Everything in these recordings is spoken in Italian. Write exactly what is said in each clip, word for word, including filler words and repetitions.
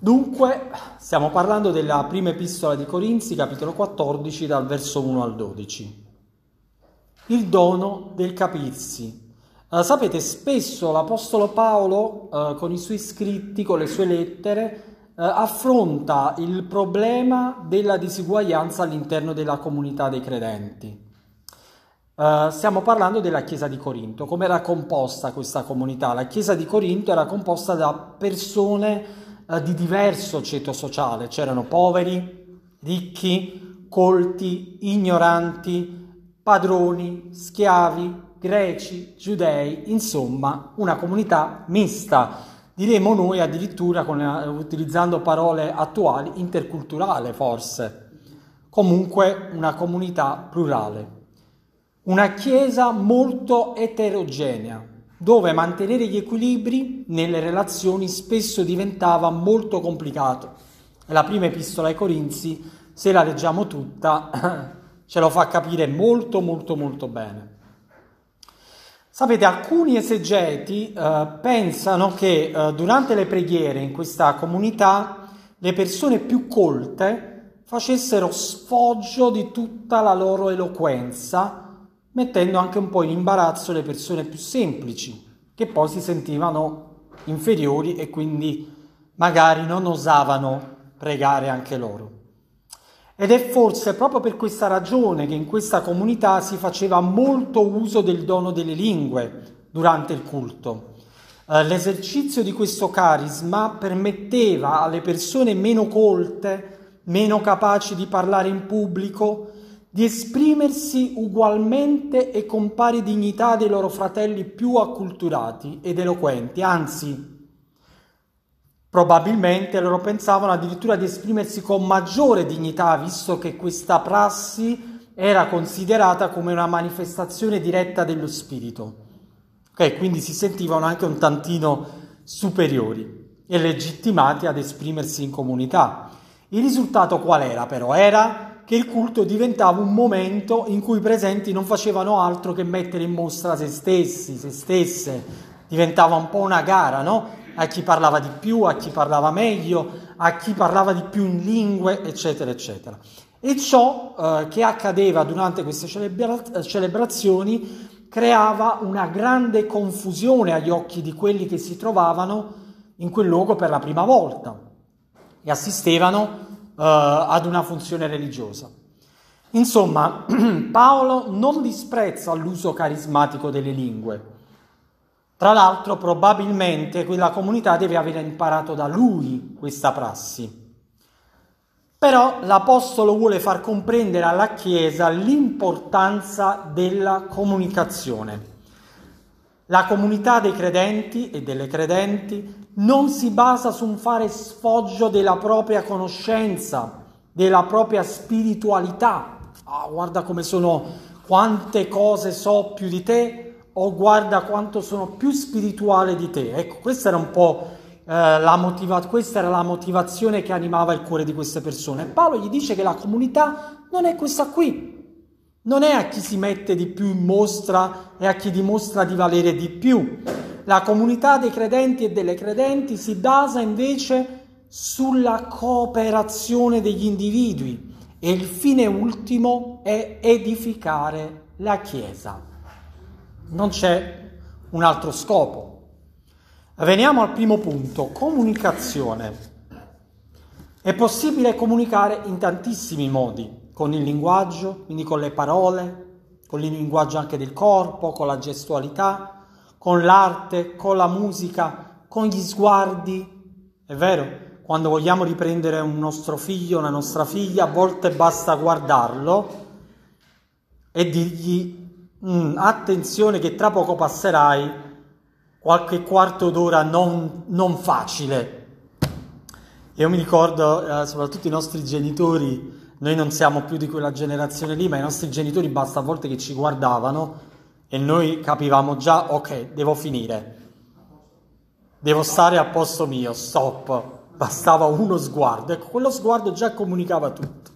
Dunque, stiamo parlando della prima epistola di Corinzi, capitolo quattordici, dal verso uno al dodici. Il dono del capirsi. Eh, sapete, spesso l'Apostolo Paolo, eh, con i suoi scritti, con le sue lettere, eh, affronta il problema della disuguaglianza all'interno della comunità dei credenti. Uh, stiamo parlando della Chiesa di Corinto. Come era composta questa comunità? La Chiesa di Corinto era composta da persone uh, di diverso ceto sociale. C'erano poveri, ricchi, colti, ignoranti, padroni, schiavi, greci, giudei, insomma una comunità mista, diremo noi addirittura con, uh, utilizzando parole attuali, interculturale forse, comunque una comunità plurale. Una chiesa molto eterogenea, dove mantenere gli equilibri nelle relazioni spesso diventava molto complicato. La prima epistola ai Corinzi, se la leggiamo tutta, ce lo fa capire molto molto molto bene. Sapete, alcuni esegeti eh, pensano che eh, durante le preghiere in questa comunità le persone più colte facessero sfoggio di tutta la loro eloquenza, mettendo anche un po' in imbarazzo le persone più semplici, che poi si sentivano inferiori e quindi magari non osavano pregare anche loro. Ed è forse proprio per questa ragione che in questa comunità si faceva molto uso del dono delle lingue durante il culto. Eh, l'esercizio di questo carisma permetteva alle persone meno colte, meno capaci di parlare in pubblico, di esprimersi ugualmente e con pari dignità dei loro fratelli più acculturati ed eloquenti, anzi probabilmente loro pensavano addirittura di esprimersi con maggiore dignità, visto che questa prassi era considerata come una manifestazione diretta dello spirito. Ok, quindi si sentivano anche un tantino superiori e legittimati ad esprimersi in comunità. Il risultato qual era però? Era che il culto diventava un momento in cui i presenti non facevano altro che mettere in mostra se stessi, se stesse. Diventava un po' una gara, no? A chi parlava di più, a chi parlava meglio, a chi parlava di più in lingue, eccetera, eccetera. E ciò eh, che accadeva durante queste celebra- celebrazioni creava una grande confusione agli occhi di quelli che si trovavano in quel luogo per la prima volta e assistevano Uh, ad una funzione religiosa. Insomma, Paolo non disprezza l'uso carismatico delle lingue. Tra l'altro, probabilmente quella comunità deve aver imparato da lui questa prassi. Però l'apostolo vuole far comprendere alla Chiesa l'importanza della comunicazione. La comunità dei credenti e delle credenti non si basa su un fare sfoggio della propria conoscenza, della propria spiritualità. Ah, guarda come sono, quante cose so più di te, o guarda quanto sono più spirituale di te. Ecco, questa era un po' eh, la motiva- questa era la motivazione che animava il cuore di queste persone. Paolo gli dice che la comunità non è questa qui. Non è a chi si mette di più in mostra e a chi dimostra di valere di più. La comunità dei credenti e delle credenti si basa invece sulla cooperazione degli individui e il fine ultimo è edificare la Chiesa. Non c'è un altro scopo. Veniamo al primo punto, comunicazione. È possibile comunicare in tantissimi modi. Con il linguaggio, quindi con le parole, con il linguaggio anche del corpo, con la gestualità, con l'arte, con la musica, con gli sguardi. È vero, quando vogliamo riprendere un nostro figlio, una nostra figlia, a volte basta guardarlo e dirgli attenzione che tra poco passerai qualche quarto d'ora non, non facile. Io mi ricordo, eh, soprattutto i nostri genitori. Noi non siamo più di quella generazione lì, ma i nostri genitori basta a volte che ci guardavano e noi capivamo già, ok, devo finire, devo stare al posto mio, stop, bastava uno sguardo. Ecco, quello sguardo già comunicava tutto.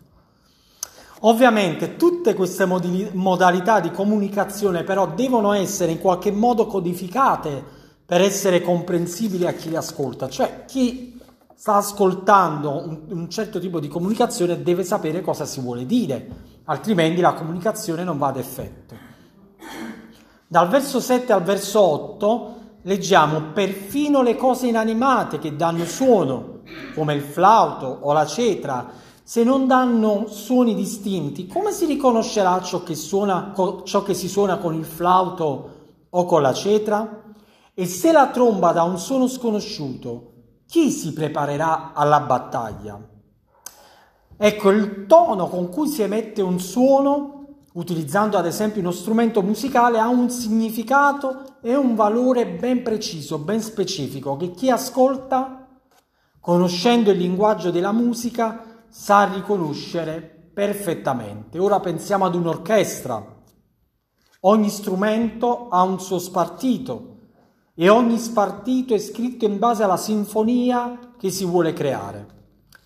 Ovviamente tutte queste modalità di comunicazione però devono essere in qualche modo codificate per essere comprensibili a chi le ascolta, cioè chi sta ascoltando un, un certo tipo di comunicazione deve sapere cosa si vuole dire, altrimenti la comunicazione non va ad effetto. Dal verso sette al verso otto leggiamo: perfino le cose inanimate che danno suono, come il flauto o la cetra, se non danno suoni distinti, come si riconoscerà ciò che suona, ciò che si suona con il flauto o con la cetra? E se la tromba dà un suono sconosciuto, chi si preparerà alla battaglia? Ecco, il tono con cui si emette un suono, utilizzando ad esempio uno strumento musicale, ha un significato e un valore ben preciso, ben specifico, che chi ascolta, conoscendo il linguaggio della musica, sa riconoscere perfettamente. Ora pensiamo ad un'orchestra. Ogni strumento ha un suo spartito, e ogni spartito è scritto in base alla sinfonia che si vuole creare.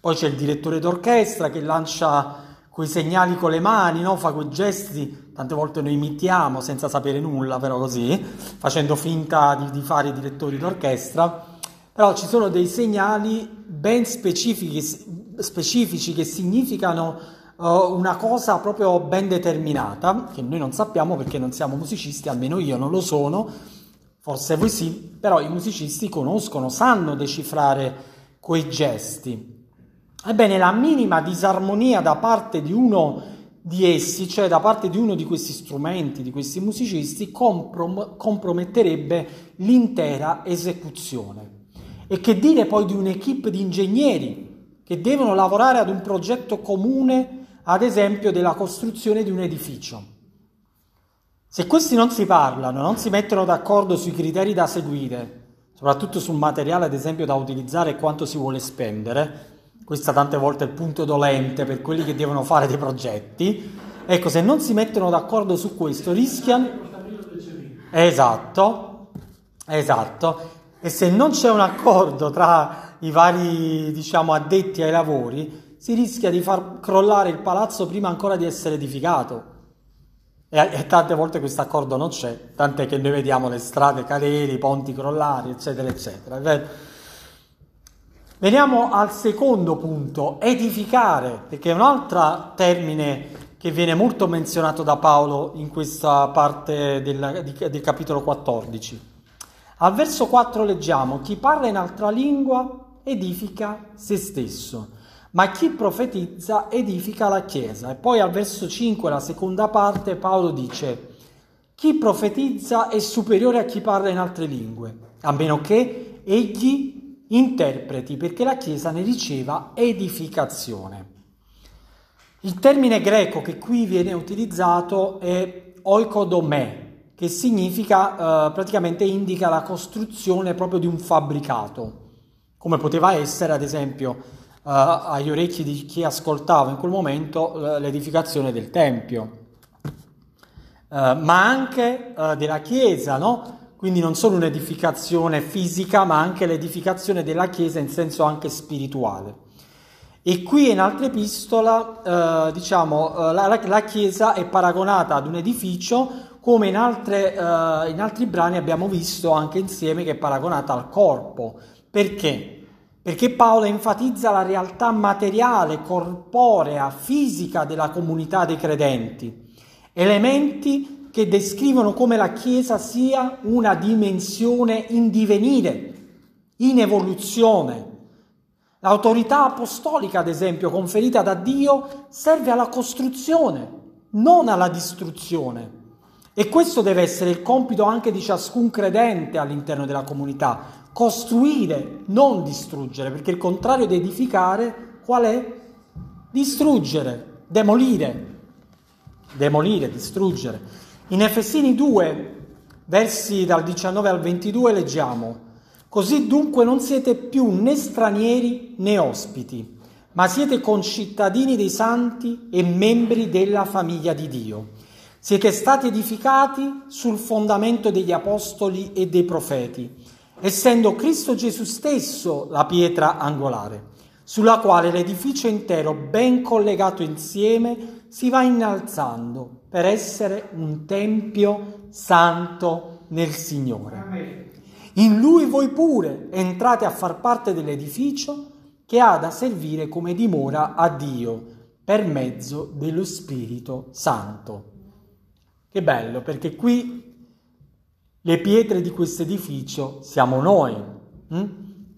Poi c'è il direttore d'orchestra che lancia quei segnali con le mani, no? Fa quei gesti, tante volte noi imitiamo senza sapere nulla, però così, facendo finta di, di fare i direttori d'orchestra. Però ci sono dei segnali ben specifici, specifici che significano uh, una cosa proprio ben determinata, che noi non sappiamo perché non siamo musicisti, almeno io non lo sono. Forse voi sì, però i musicisti conoscono, sanno decifrare quei gesti. Ebbene, la minima disarmonia da parte di uno di essi, cioè da parte di uno di questi strumenti, di questi musicisti, comprom- comprometterebbe l'intera esecuzione. E che dire poi di un'equipe di ingegneri che devono lavorare ad un progetto comune, ad esempio della costruzione di un edificio. Se questi non si parlano, non si mettono d'accordo sui criteri da seguire, soprattutto sul materiale ad esempio da utilizzare e quanto si vuole spendere, questo tante volte è il punto dolente per quelli che devono fare dei progetti, ecco, se non si mettono d'accordo su questo rischiano... Esatto, esatto, e se non c'è un accordo tra i vari, diciamo, addetti ai lavori, si rischia di far crollare il palazzo prima ancora di essere edificato. E tante volte questo accordo non c'è, tant'è che noi vediamo le strade cadere, i ponti crollare, eccetera, eccetera. Veniamo al secondo punto, edificare, perché è un altro termine che viene molto menzionato da Paolo in questa parte del, del capitolo quattordici. Al verso quattro leggiamo: chi parla in altra lingua edifica se stesso, ma chi profetizza edifica la Chiesa. E poi al verso cinque, la seconda parte, Paolo dice: chi profetizza è superiore a chi parla in altre lingue, a meno che egli interpreti, perché la Chiesa ne riceva edificazione. Il termine greco che qui viene utilizzato è oikodome, che significa, eh, praticamente indica la costruzione proprio di un fabbricato, come poteva essere ad esempio... Uh, agli orecchi di chi ascoltava in quel momento uh, l'edificazione del Tempio, uh, ma anche uh, della Chiesa, no? Quindi non solo un'edificazione fisica, ma anche l'edificazione della Chiesa in senso anche spirituale. E qui in altra epistola, uh, diciamo, uh, la, la Chiesa è paragonata ad un edificio, come in, altre, uh, in altri brani abbiamo visto anche insieme che è paragonata al corpo. Perché? Perché Paolo enfatizza la realtà materiale, corporea, fisica della comunità dei credenti, elementi che descrivono come la Chiesa sia una dimensione in divenire, in evoluzione. L'autorità apostolica, ad esempio, conferita da Dio, serve alla costruzione, non alla distruzione. E questo deve essere il compito anche di ciascun credente all'interno della comunità. Costruire, non distruggere, perché il contrario di edificare qual è? Distruggere, demolire, demolire, distruggere. In Efesini due, versi dal diciannove al ventidue, leggiamo: così dunque non siete più né stranieri né ospiti, ma siete concittadini dei santi e membri della famiglia di Dio. Siete stati edificati sul fondamento degli apostoli e dei profeti, essendo Cristo Gesù stesso la pietra angolare, sulla quale l'edificio intero, ben collegato insieme, si va innalzando per essere un tempio santo nel Signore. In Lui voi pure entrate a far parte dell'edificio che ha da servire come dimora a Dio per mezzo dello Spirito Santo. Che bello, perché qui le pietre di questo edificio siamo noi, hm?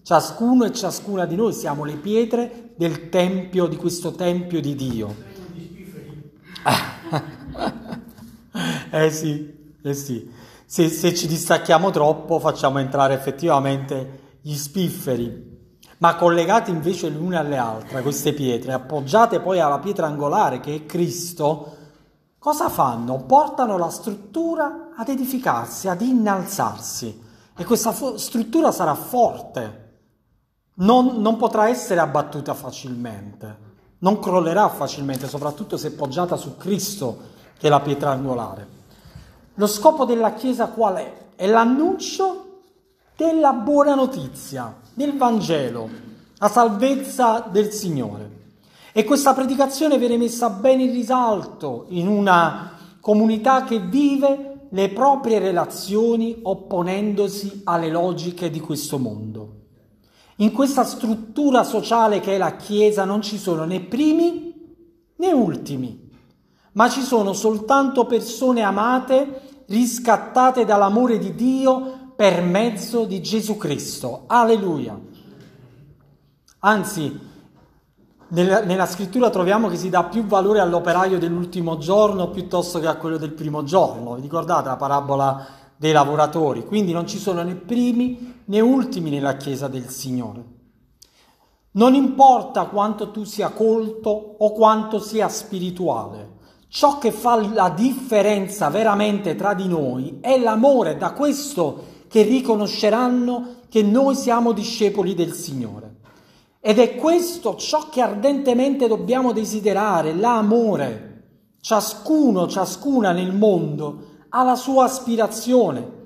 Ciascuno e ciascuna di noi siamo le pietre del tempio, di questo tempio di Dio. eh sì, eh sì. Se, se ci distacchiamo troppo facciamo entrare effettivamente gli spifferi, ma collegate invece l'una alle altre, queste pietre, appoggiate poi alla pietra angolare che è Cristo, cosa fanno? Portano la struttura ad edificarsi, ad innalzarsi, e questa fo- struttura sarà forte, non, non potrà essere abbattuta facilmente, non crollerà facilmente, soprattutto se poggiata su Cristo, che è la pietra angolare. Lo scopo della Chiesa qual è? È l'annuncio della buona notizia, del Vangelo, la salvezza del Signore. E questa predicazione viene messa bene in risalto in una comunità che vive le proprie relazioni opponendosi alle logiche di questo mondo. In questa struttura sociale che è la Chiesa non ci sono né primi né ultimi, ma ci sono soltanto persone amate, riscattate dall'amore di Dio per mezzo di Gesù Cristo. Alleluia! Anzi, nella, nella scrittura troviamo che si dà più valore all'operaio dell'ultimo giorno piuttosto che a quello del primo giorno. Vi ricordate la parabola dei lavoratori? Quindi non ci sono né primi né ultimi nella Chiesa del Signore. Non importa quanto tu sia colto o quanto sia spirituale, ciò che fa la differenza veramente tra di noi è l'amore, da questo che riconosceranno che noi siamo discepoli del Signore. Ed è questo ciò che ardentemente dobbiamo desiderare, l'amore. Ciascuno, ciascuna nel mondo ha la sua aspirazione.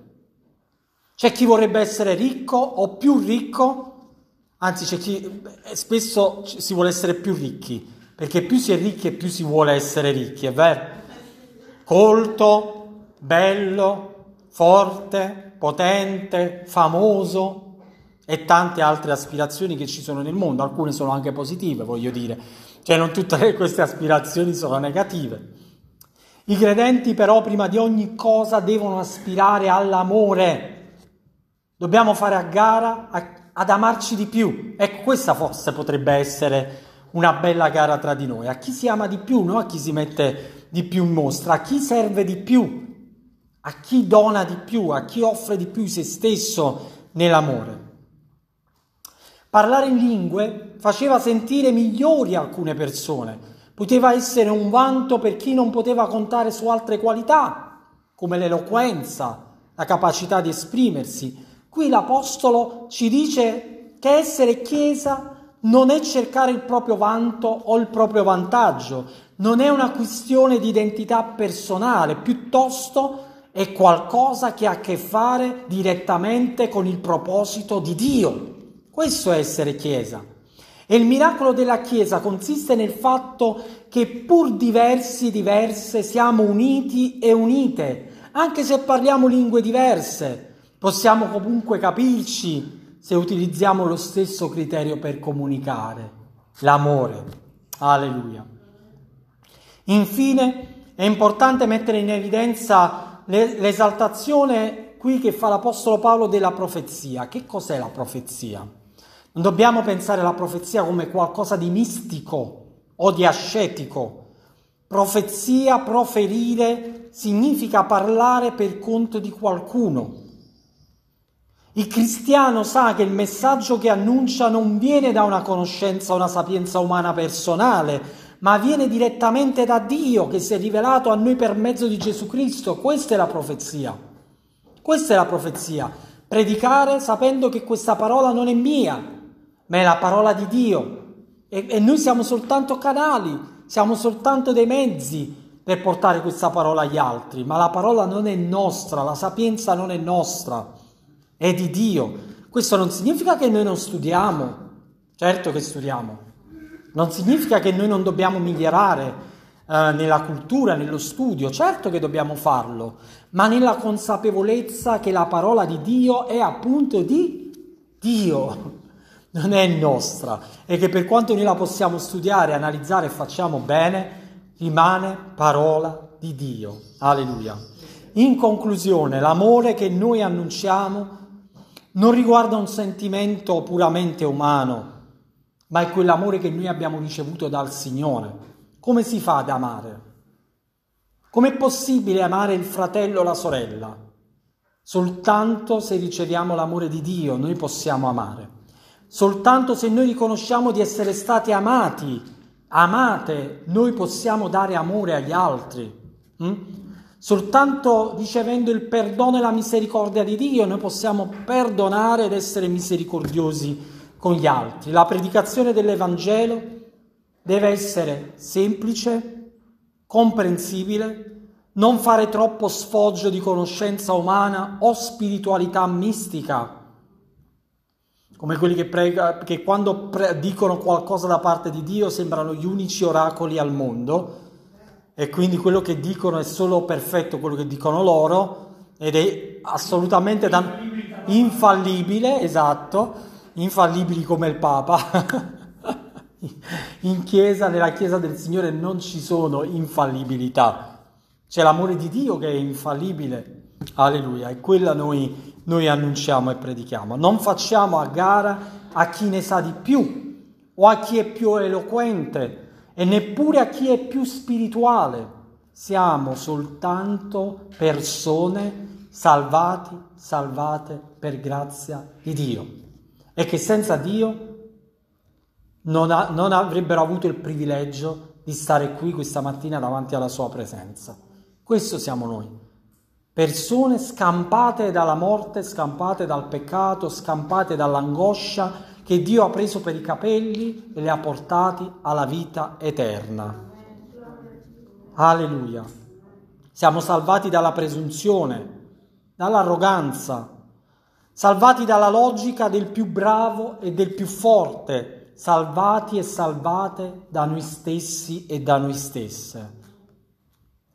C'è chi vorrebbe essere ricco o più ricco, anzi c'è chi spesso si vuole essere più ricchi. Perché più si è ricchi e più si vuole essere ricchi, è vero? Colto, bello, forte, potente, famoso e tante altre aspirazioni che ci sono nel mondo. Alcune sono anche positive, voglio dire. Cioè non tutte queste aspirazioni sono negative. I credenti però prima di ogni cosa devono aspirare all'amore. Dobbiamo fare a gara a, ad amarci di più. Ecco, questa forse potrebbe essere una bella gara tra di noi, a chi si ama di più, non a chi si mette di più in mostra, a chi serve di più, a chi dona di più, a chi offre di più se stesso nell'amore. Parlare in lingue faceva sentire migliori alcune persone, poteva essere un vanto per chi non poteva contare su altre qualità, come l'eloquenza, la capacità di esprimersi. Qui l'Apostolo ci dice che essere Chiesa non è cercare il proprio vanto o il proprio vantaggio, non è una questione di identità personale, piuttosto è qualcosa che ha a che fare direttamente con il proposito di Dio. Questo è essere Chiesa. E il miracolo della Chiesa consiste nel fatto che pur diversi, diverse, siamo uniti e unite. Anche se parliamo lingue diverse, possiamo comunque capirci se utilizziamo lo stesso criterio per comunicare, l'amore. Alleluia. Infine, è importante mettere in evidenza l'esaltazione qui che fa l'Apostolo Paolo della profezia. Che cos'è la profezia? Non dobbiamo pensare alla profezia come qualcosa di mistico o di ascetico. Profezia, proferire, significa parlare per conto di qualcuno. Il cristiano sa che il messaggio che annuncia non viene da una conoscenza o una sapienza umana personale, ma viene direttamente da Dio che si è rivelato a noi per mezzo di Gesù Cristo. Questa è la profezia. Questa è la profezia. Predicare sapendo che questa parola non è mia, ma è la parola di Dio. E, e noi siamo soltanto canali, siamo soltanto dei mezzi per portare questa parola agli altri, ma la parola non è nostra, la sapienza non è nostra. È di Dio. Questo non significa che noi non studiamo, certo che studiamo, non significa che noi non dobbiamo migliorare eh, nella cultura, nello studio, certo che dobbiamo farlo, ma nella consapevolezza che la parola di Dio è appunto di Dio, non è nostra e che per quanto noi la possiamo studiare, analizzare e facciamo bene, rimane parola di Dio. Alleluia. In conclusione, l'amore che noi annunciamo non riguarda un sentimento puramente umano, ma è quell'amore che noi abbiamo ricevuto dal Signore. Come si fa ad amare? Com'è possibile amare il fratello o la sorella? Soltanto se riceviamo l'amore di Dio noi possiamo amare. Soltanto se noi riconosciamo di essere stati amati, amate, noi possiamo dare amore agli altri. Mm? Soltanto ricevendo il perdono e la misericordia di Dio noi possiamo perdonare ed essere misericordiosi con gli altri. La predicazione dell'Evangelo deve essere semplice, comprensibile, non fare troppo sfoggio di conoscenza umana o spiritualità mistica, come quelli che, prega, che quando pre- dicono qualcosa da parte di Dio sembrano gli unici oracoli al mondo, e quindi quello che dicono è solo perfetto, quello che dicono loro, ed è assolutamente da- infallibile, esatto, infallibili come il Papa. In chiesa, nella chiesa del Signore non ci sono infallibilità, c'è l'amore di Dio che è infallibile. Alleluia, e quella noi noi annunciamo e predichiamo. Non facciamo a gara a chi ne sa di più o a chi è più eloquente e neppure a chi è più spirituale. Siamo soltanto persone salvati, salvate per grazia di Dio, e che senza Dio non, ha, non avrebbero avuto il privilegio di stare qui questa mattina davanti alla sua presenza. Questo siamo noi. Persone scampate dalla morte, scampate dal peccato, scampate dall'angoscia, che Dio ha preso per i capelli e le ha portati alla vita eterna. Alleluia. Siamo salvati dalla presunzione, dall'arroganza, salvati dalla logica del più bravo e del più forte, salvati e salvate da noi stessi e da noi stesse.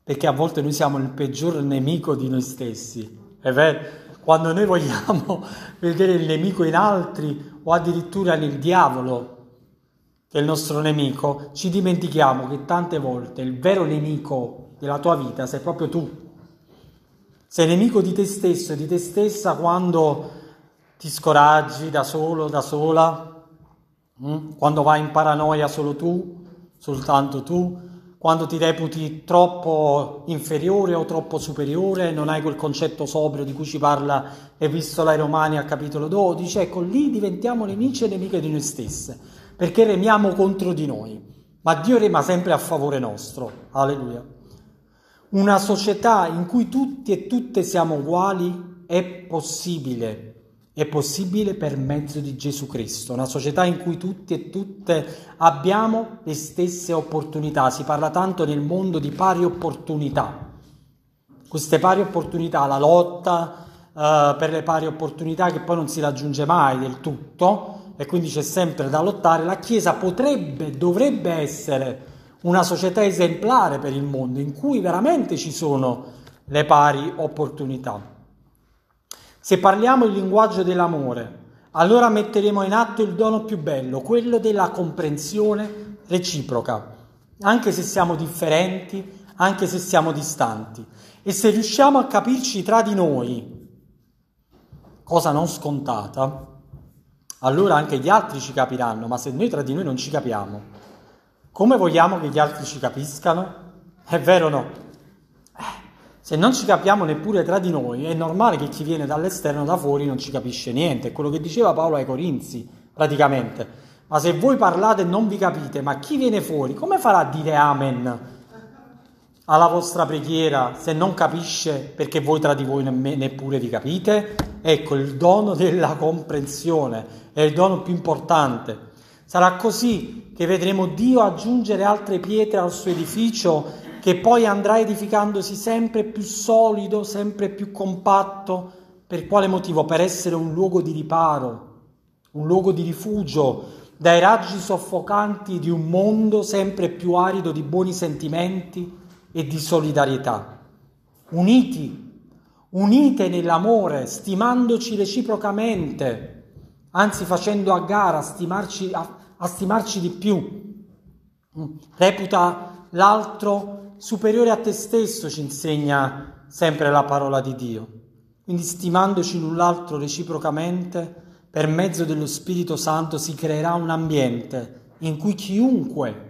Perché a volte noi siamo il peggior nemico di noi stessi, è vero? Quando noi vogliamo vedere il nemico in altri o addirittura nel diavolo, che è il nostro nemico, ci dimentichiamo che tante volte il vero nemico della tua vita sei proprio tu. Sei nemico di te stesso e di te stessa quando ti scoraggi da solo, da sola, quando vai in paranoia solo tu, soltanto tu, quando ti reputi troppo inferiore o troppo superiore, non hai quel concetto sobrio di cui ci parla l'Epistola ai Romani al capitolo dodici, ecco lì diventiamo nemici e nemiche di noi stesse, perché remiamo contro di noi, ma Dio rema sempre a favore nostro. Alleluia. Una società in cui tutti e tutte siamo uguali è possibile, è possibile per mezzo di Gesù Cristo, una società in cui tutti e tutte abbiamo le stesse opportunità. Si parla tanto nel mondo di pari opportunità. Queste pari opportunità, la lotta eh, per le pari opportunità che poi non si raggiunge mai del tutto e quindi c'è sempre da lottare. La Chiesa potrebbe, dovrebbe essere una società esemplare per il mondo in cui veramente ci sono le pari opportunità. Se parliamo il linguaggio dell'amore, allora metteremo in atto il dono più bello, quello della comprensione reciproca, anche se siamo differenti, anche se siamo distanti. E se riusciamo a capirci tra di noi, cosa non scontata, allora anche gli altri ci capiranno, ma se noi tra di noi non ci capiamo, come vogliamo che gli altri ci capiscano? È vero o no? Se non ci capiamo neppure tra di noi, è normale che chi viene dall'esterno, da fuori, non ci capisce niente. È quello che diceva Paolo ai Corinzi, praticamente. Ma se voi parlate e non vi capite, ma chi viene fuori, come farà a dire amen alla vostra preghiera se non capisce, perché voi tra di voi ne- neppure vi capite? Ecco, il dono della comprensione è il dono più importante. Sarà così che vedremo Dio aggiungere altre pietre al suo edificio, che poi andrà edificandosi sempre più solido, sempre più compatto. Per quale motivo? Per essere un luogo di riparo, un luogo di rifugio dai raggi soffocanti di un mondo sempre più arido di buoni sentimenti e di solidarietà. Uniti, unite nell'amore, stimandoci reciprocamente, anzi facendo a gara a stimarci, a, a stimarci di più. Reputa l'altro superiore a te stesso, ci insegna sempre la parola di Dio. Quindi stimandoci l'un l'altro reciprocamente, per mezzo dello Spirito Santo si creerà un ambiente in cui chiunque,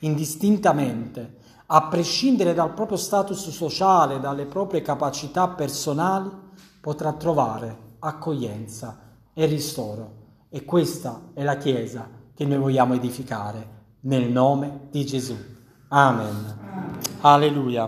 indistintamente, a prescindere dal proprio status sociale, dalle proprie capacità personali, potrà trovare accoglienza e ristoro. E questa è la Chiesa che noi vogliamo edificare, nel nome di Gesù. Amen. Alleluia.